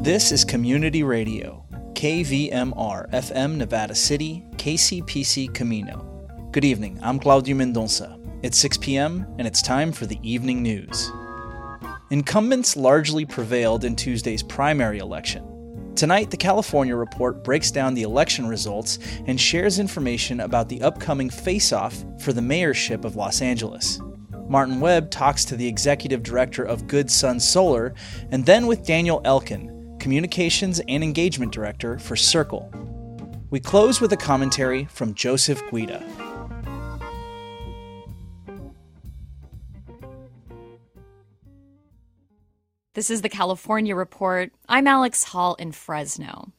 This is Community Radio, KVMR, FM Nevada City, KCPC Camino. Good evening, I'm Claudio Mendoza. It's 6 p.m. and it's time for the evening news. Incumbents largely prevailed in Tuesday's primary election. Tonight, the California Report breaks down the election results and shares information about the upcoming face-off for the mayorship of Los Angeles. Martin Webb talks to the executive director of Good Sun Solar, and then with Daniel Elkin, Communications and Engagement Director for SYRCL. We close with a commentary from Joseph Guida. This is the California Report. I'm Alex Hall in Fresno.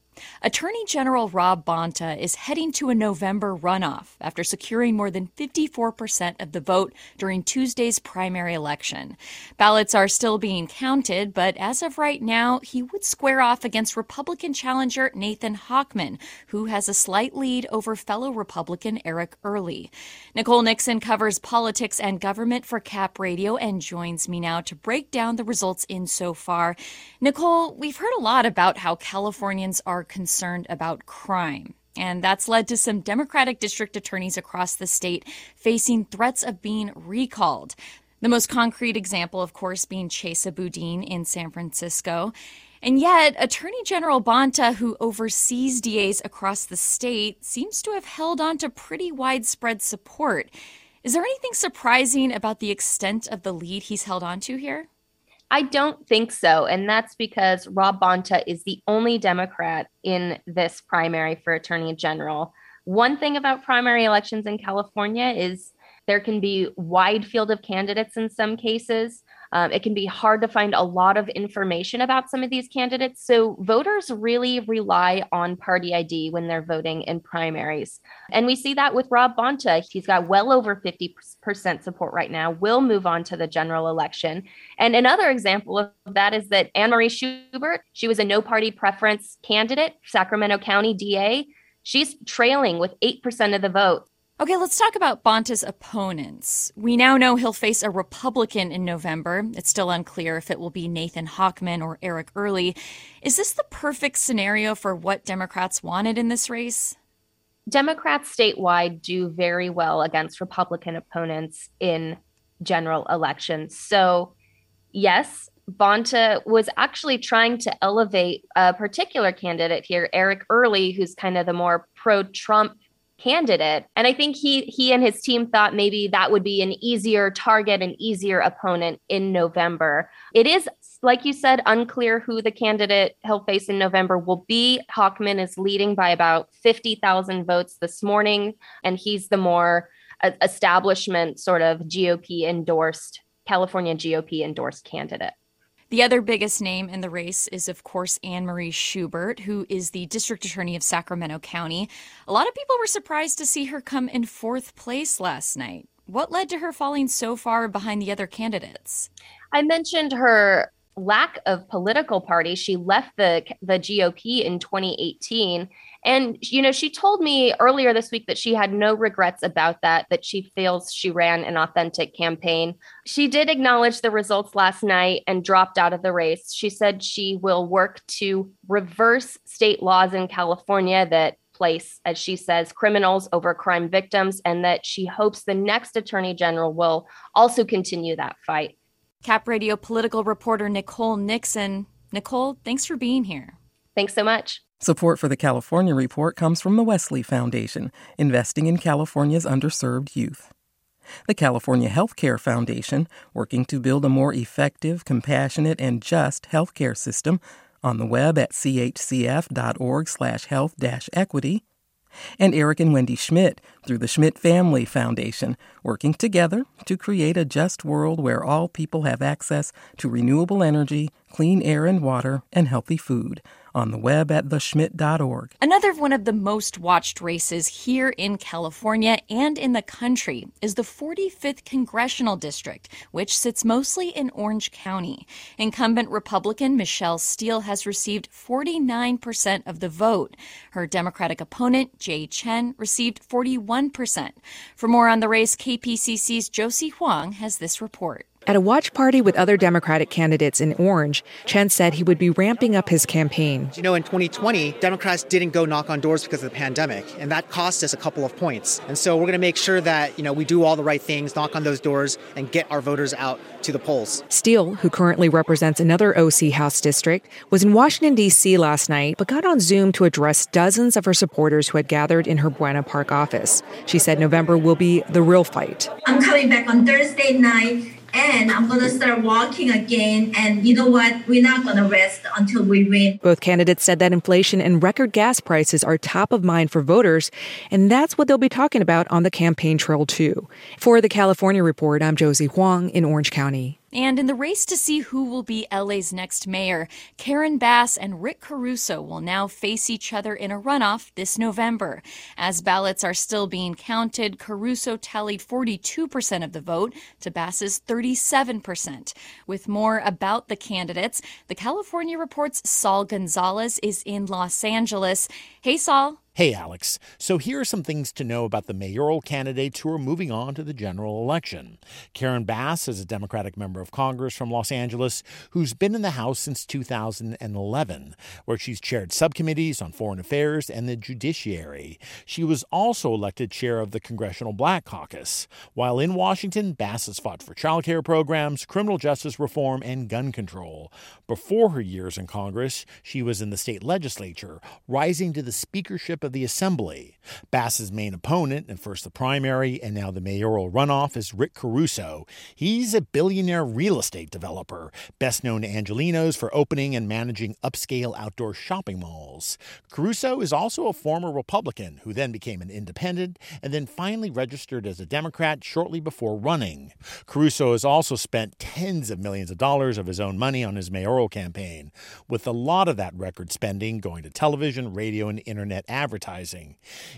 Attorney General Rob Bonta is heading to a November runoff after securing more than 54% of the vote during Tuesday's primary election. Ballots are still being counted, but as of right now, he would square off against Republican challenger Nathan Hawkman, who has a slight lead over fellow Republican Eric Early. Nicole Nixon covers politics and government for Cap Radio and joins me now to break down the results in so far. Nicole, we've heard a lot about how Californians are concerned about crime, and that's led to some Democratic district attorneys across the state facing threats of being recalled. The most concrete example, of course, being Chesa Boudin in San Francisco. And yet, Attorney General Bonta, who oversees DAs across the state, seems to have held on to pretty widespread support. Is there anything surprising about the extent of the lead he's held on to here? I don't think so, and that's because Rob Bonta is the only Democrat in this primary for Attorney General. One thing about primary elections in California is there can be a wide field of candidates in some cases. It can be hard to find a lot of information about some of these candidates, so voters really rely on party ID when they're voting in primaries. And we see that with Rob Bonta. He's got well over 50% support right now, will move on to the general election. And another example of that is that Anne-Marie Schubert, she was a no-party preference candidate, Sacramento County DA. She's trailing with 8% of the vote. Okay, let's talk about Bonta's opponents. We now know he'll face a Republican in November. It's still unclear if it will be Nathan Hawkman or Eric Early. Is this the perfect scenario for what Democrats wanted in this race? Democrats statewide do very well against Republican opponents in general elections. So, yes, Bonta was actually trying to elevate a particular candidate here, Eric Early, who's kind of the more pro-Trump candidate. And I think he and his team thought maybe that would be an easier target, an easier opponent in November. It is, like you said, unclear who the candidate he'll face in November will be. Hawkman is leading by about 50,000 votes this morning, and he's the more establishment sort of GOP-endorsed, California GOP-endorsed candidate. The other biggest name in the race is, of course, Anne-Marie Schubert, who is the district attorney of Sacramento County. A lot of people were surprised to see her come in fourth place last night. What led to her falling so far behind the other candidates? I mentioned her lack of political party. She left the GOP in 2018. And, you know, she told me earlier this week that she had no regrets about that, that she feels she ran an authentic campaign. She did acknowledge the results last night and dropped out of the race. She said she will work to reverse state laws in California that place, as she says, criminals over crime victims, and that she hopes the next attorney general will also continue that fight. Cap Radio political reporter Nicole Nixon. Nicole, thanks for being here. Thanks so much. Support for the California Report comes from the Wesley Foundation, investing in California's underserved youth. The California Healthcare Foundation, working to build a more effective, compassionate, and just healthcare system, on the web at chcf.org/health-equity. And Eric and Wendy Schmidt, through the Schmidt Family Foundation, working together to create a just world where all people have access to renewable energy, clean air and water, and healthy food, on the web at theschmidt.org. Another one of the most watched races here in California and in the country is the 45th Congressional District, which sits mostly in Orange County. Incumbent Republican Michelle Steele has received 49% of the vote. Her Democratic opponent, Jay Chen, received 41%. For more on the race, KPCC's Josie Huang has this report. At a watch party with other Democratic candidates in Orange, Chen said he would be ramping up his campaign. You know, in 2020, Democrats didn't go knock on doors because of the pandemic, and that cost us a couple of points. And so we're going to make sure that, you know, we do all the right things, knock on those doors, and get our voters out to the polls. Steele, who currently represents another OC House district, was in Washington, D.C. last night, but got on Zoom to address dozens of her supporters who had gathered in her Buena Park office. She said November will be the real fight. I'm coming back on Thursday night, and I'm going to start walking again. And you know what? We're not going to rest until we win. Both candidates said that inflation and record gas prices are top of mind for voters. And that's what they'll be talking about on the campaign trail, too. For the California Report, I'm Josie Huang in Orange County. And in the race to see who will be LA's next mayor, Karen Bass and Rick Caruso will now face each other in a runoff this November. As ballots are still being counted, Caruso tallied 42% of the vote to Bass's 37%. With more about the candidates, the California Report's Saul Gonzalez is in Los Angeles. Hey, Saul. Hey, Alex. So here are some things to know about the mayoral candidates who are moving on to the general election. Karen Bass is a Democratic member of Congress from Los Angeles who's been in the House since 2011, where she's chaired subcommittees on foreign affairs and the judiciary. She was also elected chair of the Congressional Black Caucus. While in Washington, Bass has fought for child care programs, criminal justice reform, and gun control. Before her years in Congress, she was in the state legislature, rising to the speakership of the Assembly. Bass's main opponent, in first the primary and now the mayoral runoff, is Rick Caruso. He's a billionaire real estate developer, best known to Angelenos for opening and managing upscale outdoor shopping malls. Caruso is also a former Republican who then became an independent and then finally registered as a Democrat shortly before running. Caruso has also spent tens of millions of dollars of his own money on his mayoral campaign, with a lot of that record spending going to television, radio, and internet advertising.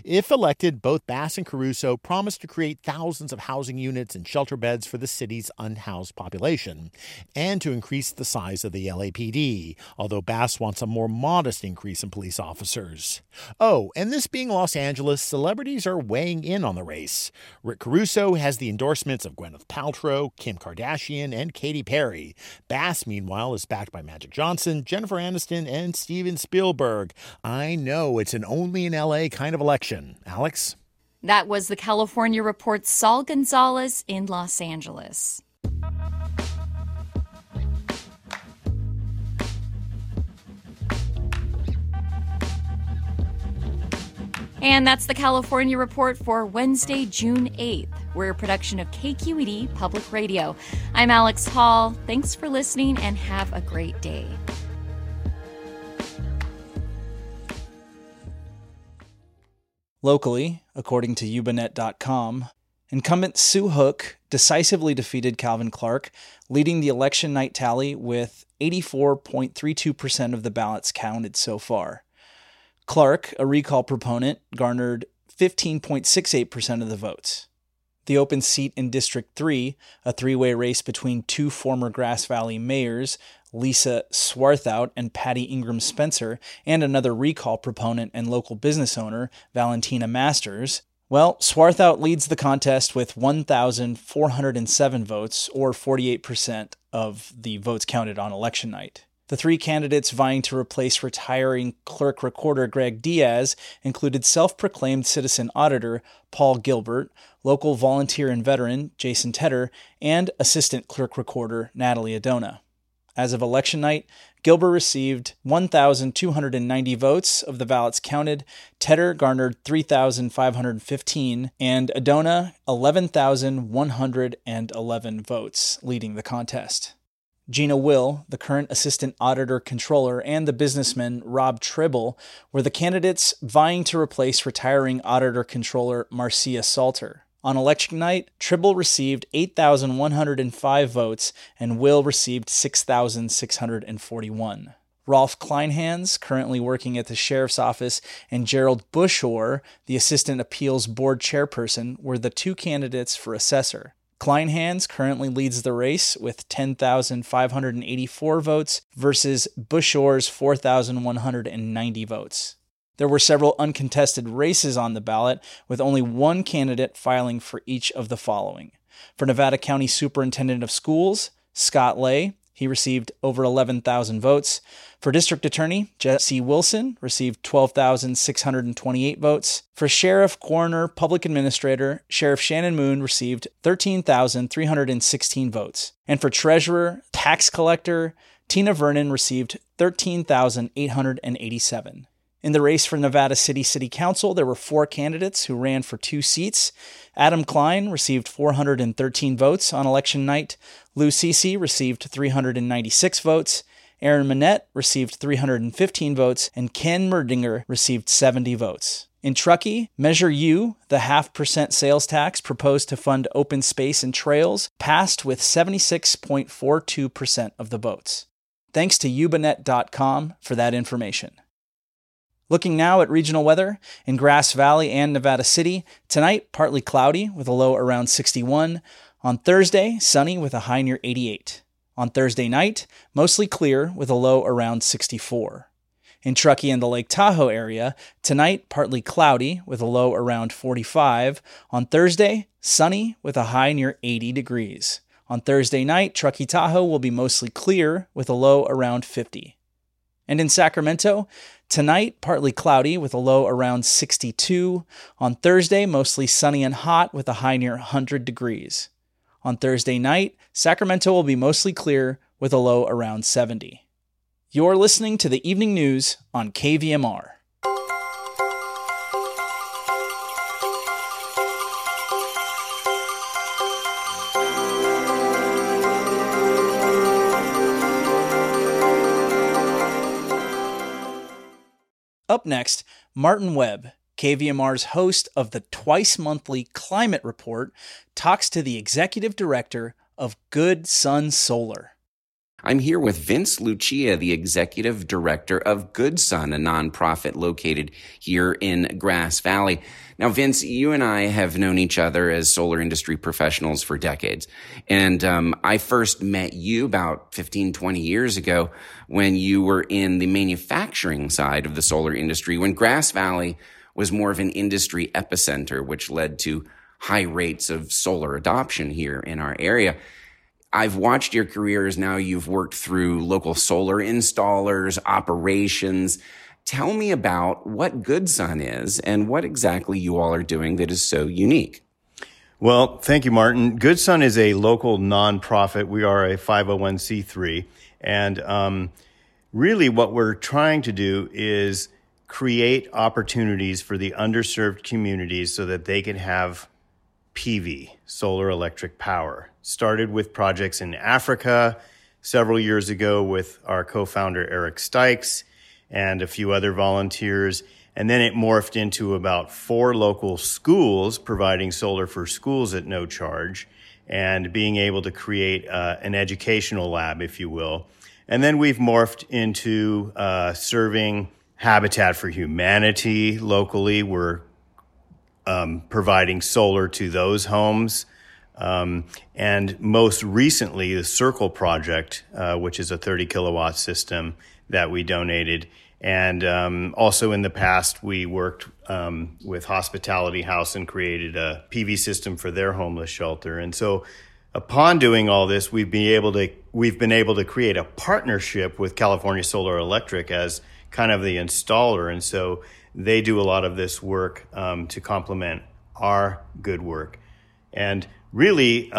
If elected, both Bass and Caruso promised to create thousands of housing units and shelter beds for the city's unhoused population and to increase the size of the LAPD, although Bass wants a more modest increase in police officers. Oh, and this being Los Angeles, celebrities are weighing in on the race. Rick Caruso has the endorsements of Gwyneth Paltrow, Kim Kardashian, and Katy Perry. Bass, meanwhile, is backed by Magic Johnson, Jennifer Aniston, and Steven Spielberg. I know, it's an only in LA kind of election. Alex? That was the California Report's Saul Gonzalez in Los Angeles. And that's the California Report for Wednesday, June 8th. We're a production of KQED Public Radio. I'm Alex Hall. Thanks for listening and have a great day. Locally, according to YubaNet.com, incumbent Sue Hook decisively defeated Calvin Clark, leading the election night tally with 84.32% of the ballots counted so far. Clark, a recall proponent, garnered 15.68% of the votes. The open seat in District 3, a three-way race between two former Grass Valley mayors, Lisa Swarthout and Patty Ingram-Spencer, and another recall proponent and local business owner, Valentina Masters. Well, Swarthout leads the contest with 1,407 votes, or 48% of the votes counted on election night. The three candidates vying to replace retiring clerk-recorder Greg Diaz included self-proclaimed citizen auditor Paul Gilbert, local volunteer and veteran Jason Tedder, and assistant clerk-recorder Natalie Adona. As of election night, Gilbert received 1,290 votes of the ballots counted, Tedder garnered 3,515, and Adona 11,111 votes, leading the contest. Gina Will, the current assistant auditor-controller, and the businessman Rob Tribble were the candidates vying to replace retiring auditor-controller Marcia Salter. On election night, Tribble received 8,105 votes and Will received 6,641. Rolf Kleinhans, currently working at the sheriff's office, and Gerald Bushor, the assistant appeals board chairperson, were the two candidates for assessor. Kleinhans currently leads the race with 10,584 votes versus Bushor's 4,190 votes. There were several uncontested races on the ballot, with only one candidate filing for each of the following: For Nevada County Superintendent of Schools, Scott Lay, he received over 11,000 votes. For District Attorney, Jesse Wilson received 12,628 votes. For Sheriff, Coroner, Public Administrator, Sheriff Shannon Moon received 13,316 votes. And for Treasurer, Tax Collector, Tina Vernon received 13,887. In the race for Nevada City City Council, there were four candidates who ran for two seats. Adam Klein received 413 votes on election night. Lou Cece received 396 votes. Aaron Minette received 315 votes. And Ken Merdinger received 70 votes. In Truckee, Measure U, the 0.5% sales tax proposed to fund open space and trails, passed with 76.42% of the votes. Thanks to YubaNet.com for that information. Looking now at regional weather, in Grass Valley and Nevada City, tonight partly cloudy with a low around 61. On Thursday, sunny with a high near 88. On Thursday night, mostly clear with a low around 64. In Truckee and the Lake Tahoe area, tonight partly cloudy with a low around 45. On Thursday, sunny with a high near 80 degrees. On Thursday night, Truckee Tahoe will be mostly clear with a low around 50. And in Sacramento, tonight, partly cloudy with a low around 62. On Thursday, mostly sunny and hot with a high near 100 degrees. On Thursday night, Sacramento will be mostly clear with a low around 70. You're listening to the Evening News on KVMR. Up next, Martin Webb, KVMR's host of the twice-monthly Climate Report, talks to the executive director of Good Sun Solar. I'm here with Vince Lucia, the executive director of Good Sun, a nonprofit located here in Grass Valley. Now, Vince, you and I have known each other as solar industry professionals for decades. And I first met you about 15, 20 years ago when you were in the manufacturing side of the solar industry, when Grass Valley was more of an industry epicenter, which led to high rates of solar adoption here in our area. I've watched your careers now. You've worked through local solar installers, operations. Tell me about what Good Sun is and what exactly you all are doing that is so unique. Well, thank you, Martin. Good Sun is a local nonprofit. We are a 501c3. And really what we're trying to do is create opportunities for the underserved communities so that they can have PV, solar electric power. Started with projects in Africa several years ago with our co-founder Eric Stikes and a few other volunteers. And then it morphed into about four local schools providing solar for schools at no charge and being able to create an educational lab, if you will. And then we've morphed into serving Habitat for Humanity locally. We're providing solar to those homes. And most recently, the SYRCL project, which is a 30 kilowatt system that we donated. And also in the past, we worked with Hospitality House and created a PV system for their homeless shelter. And so upon doing all this, we've been able to create a partnership with California Solar Electric as kind of the installer. And so they do a lot of this work to complement our good work. And really,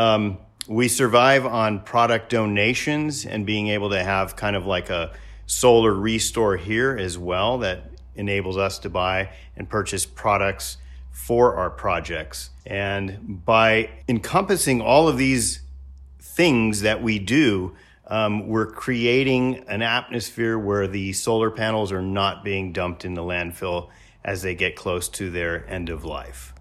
we survive on product donations and being able to have kind of like a solar restore here as well that enables us to buy and purchase products for our projects. And by encompassing all of these things that we do, we're creating an atmosphere where the solar panels are not being dumped in the landfill as they get close to their end of life.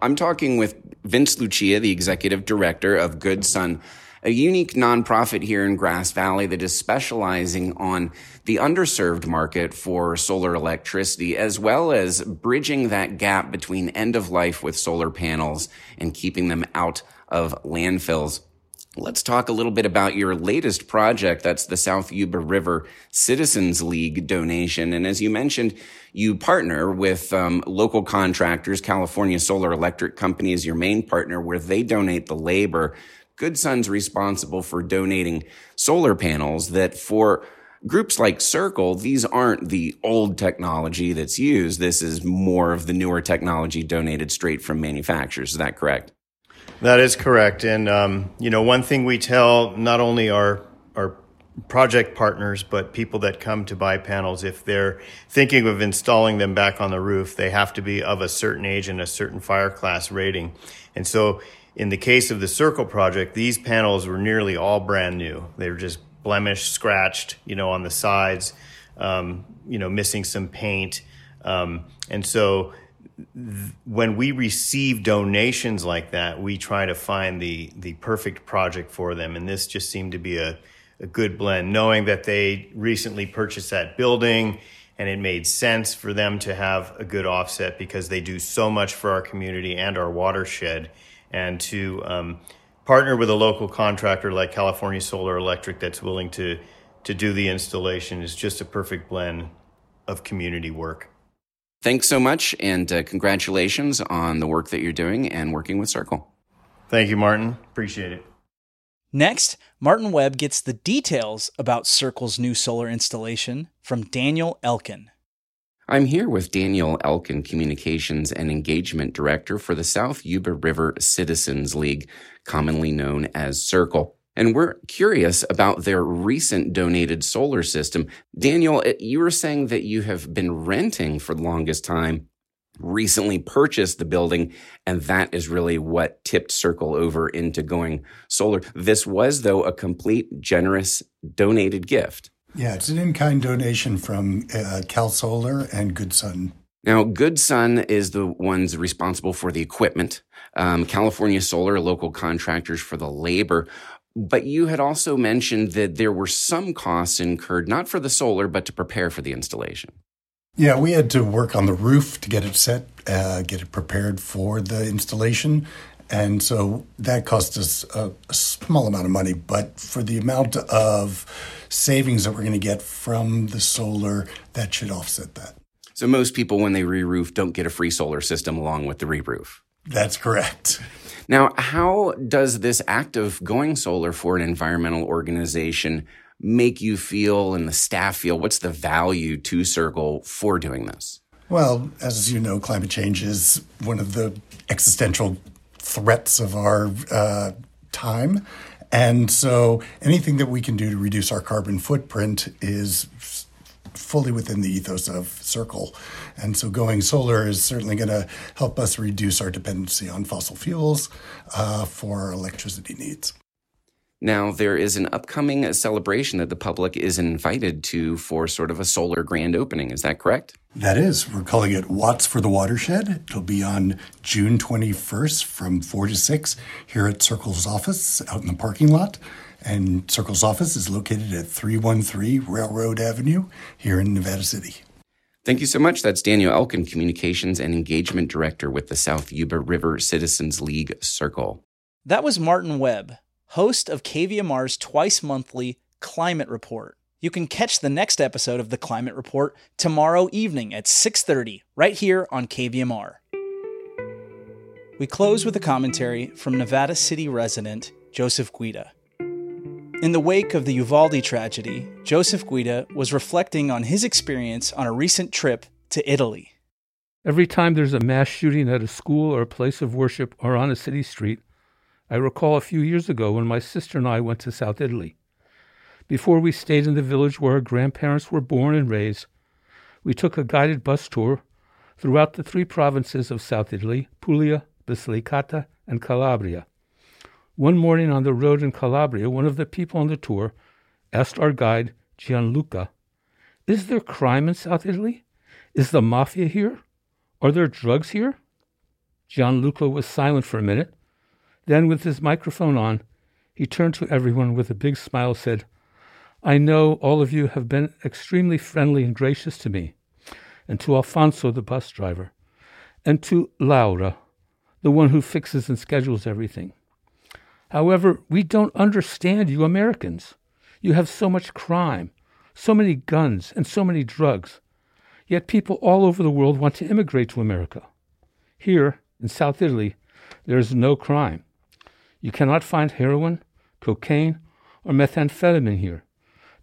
I'm talking with Vince Lucia, the executive director of Good Sun, a unique nonprofit here in Grass Valley that is specializing on the underserved market for solar electricity, as well as bridging that gap between end of life with solar panels and keeping them out of landfills. Let's talk a little bit about your latest project. That's the South Yuba River Citizens League donation. And as you mentioned, you partner with local contractors. California Solar Electric Company is your main partner, where they donate the labor. Good Sun's responsible for donating solar panels that, for groups like SYRCL, these aren't the old technology that's used. This is more of the newer technology donated straight from manufacturers. Is that correct? That is correct. And, one thing we tell not only our project partners, but people that come to buy panels, if they're thinking of installing them back on the roof, they have to be of a certain age and a certain fire class rating. And so in the case of the SYRCL project, these panels were nearly all brand new. They were just blemished, scratched, on the sides, missing some paint. And so when we receive donations like that, we try to find the perfect project for them. And this just seemed to be a good blend, knowing that they recently purchased that building and it made sense for them to have a good offset because they do so much for our community and our watershed. And to partner with a local contractor like California Solar Electric that's willing to do the installation is just a perfect blend of community work. Thanks so much, and congratulations on the work that you're doing and working with SYRCL. Thank you, Martin. Appreciate it. Next, Martin Webb gets the details about SYRCL's new solar installation from Daniel Elkin. I'm here with Daniel Elkin, Communications and Engagement Director for the South Yuba River Citizens League, commonly known as SYRCL. And we're curious about their recent donated solar system. Daniel, you were saying that you have been renting for the longest time, recently purchased the building, and that is really what tipped SYRCL over into going solar. This was, though, a complete, generous, donated gift. Yeah, it's an in-kind donation from Cal Solar and Good Sun. Now, Good Sun is the ones responsible for the equipment. California Solar, local contractors for the labor. But you had also mentioned that there were some costs incurred, not for the solar, but to prepare for the installation. Yeah, we had to work on the roof to get it set, get it prepared for the installation. And so that cost us a small amount of money. But for the amount of savings that we're going to get from the solar, that should offset that. So most people, when they re-roof, don't get a free solar system along with the re-roof. That's correct. Now, how does this act of going solar for an environmental organization make you feel and the staff feel? What's the value to SYRCL for doing this? Well, as you know, climate change is one of the existential threats of our time. And so anything that we can do to reduce our carbon footprint is fully within the ethos of SYRCL. And so going solar is certainly going to help us reduce our dependency on fossil fuels for our electricity needs. Now, there is an upcoming celebration that the public is invited to for sort of a solar grand opening. Is that correct? That is. We're calling it Watts for the Watershed. It'll be on June 21st from 4 to 6 here at SYRCL's office out in the parking lot. And SYRCL's office is located at 313 Railroad Avenue here in Nevada City. Thank you so much. That's Daniel Elkin, Communications and Engagement Director with the South Yuba River Citizens League, SYRCL. That was Martin Webb, host of KVMR's twice-monthly Climate Report. You can catch the next episode of the Climate Report tomorrow evening at 6:30, right here on KVMR. We close with a commentary from Nevada City resident Joseph Guida. In the wake of the Uvalde tragedy, Joseph Guida was reflecting on his experience on a recent trip to Italy. Every time there's a mass shooting at a school or a place of worship or on a city street, I recall a few years ago when my sister and I went to South Italy. Before we stayed in the village where our grandparents were born and raised, we took a guided bus tour throughout the three provinces of South Italy, Puglia, Basilicata, and Calabria. One morning on the road in Calabria, one of the people on the tour asked our guide, Gianluca, "Is there crime in South Italy? Is the mafia here? Are there drugs here?" Gianluca was silent for a minute. Then, with his microphone on, he turned to everyone with a big smile, said, "I know all of you have been extremely friendly and gracious to me, and to Alfonso, the bus driver, and to Laura, the one who fixes and schedules everything. However, we don't understand you Americans. You have so much crime, so many guns, and so many drugs. Yet people all over the world want to immigrate to America. Here, in South Italy, there is no crime. You cannot find heroin, cocaine, or methamphetamine here.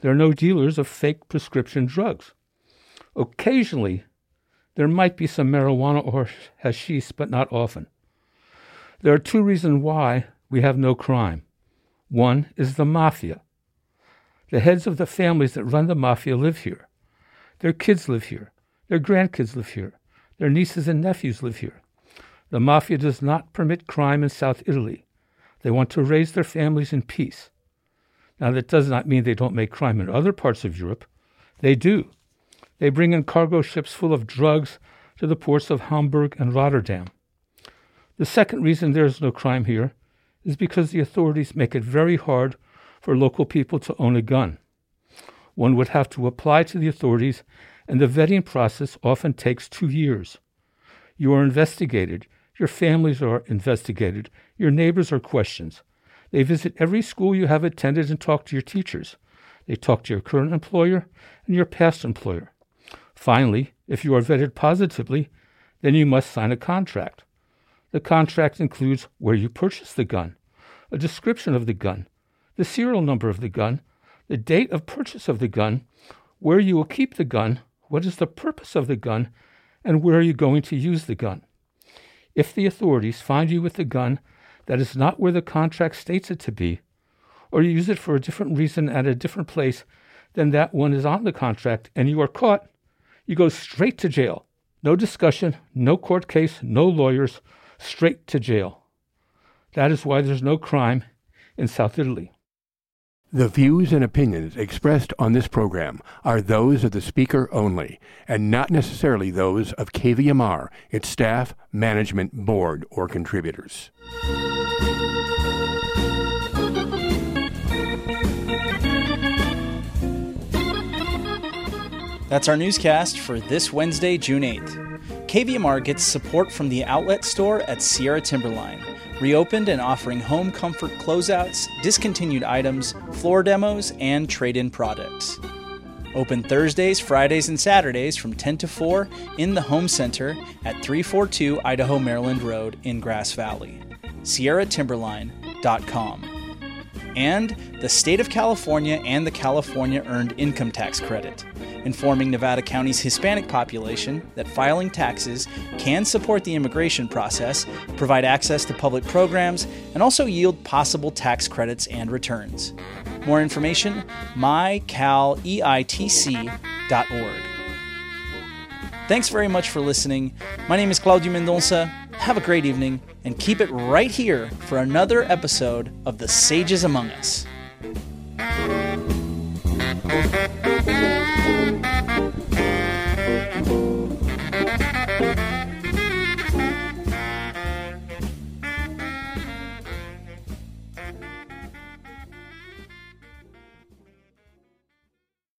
There are no dealers of fake prescription drugs. Occasionally, there might be some marijuana or hashish, but not often. There are two reasons why we have no crime. One is the mafia. The heads of the families that run the mafia live here. Their kids live here. Their grandkids live here. Their nieces and nephews live here. The mafia does not permit crime in South Italy. They want to raise their families in peace. Now, that does not mean they don't make crime in other parts of Europe. They do. They bring in cargo ships full of drugs to the ports of Hamburg and Rotterdam. The second reason there is no crime here is because the authorities make it very hard for local people to own a gun. One would have to apply to the authorities, and the vetting process often takes 2 years. You are investigated. Your families are investigated. Your neighbors are questioned. They visit every school you have attended and talk to your teachers. They talk to your current employer and your past employer. Finally, if you are vetted positively, then you must sign a contract. The contract includes where you purchased the gun, a description of the gun, the serial number of the gun, the date of purchase of the gun, where you will keep the gun, what is the purpose of the gun, and where are you going to use the gun. If the authorities find you with the gun that is not where the contract states it to be, or you use it for a different reason at a different place than that one is on the contract, and you are caught, you go straight to jail. No discussion, no court case, no lawyers, straight to jail. That is why there's no crime in South Italy. The views and opinions expressed on this program are those of the speaker only, and not necessarily those of KVMR, its staff, management, board, or contributors. That's our newscast for this Wednesday, June 8th. KVMR gets support from the outlet store at Sierra Timberline, reopened and offering home comfort closeouts, discontinued items, floor demos, and trade-in products. Open Thursdays, Fridays, and Saturdays from 10 to 4 in the Home Center at 342 Idaho Maryland Road in Grass Valley. SierraTimberline.com. And the state of California and the California Earned Income Tax Credit, informing Nevada County's Hispanic population that filing taxes can support the immigration process, provide access to public programs, and also yield possible tax credits and returns. More information, mycaleitc.org. Thanks very much for listening. My name is Claudio Mendoza. Have a great evening, and keep it right here for another episode of The Sages Among Us.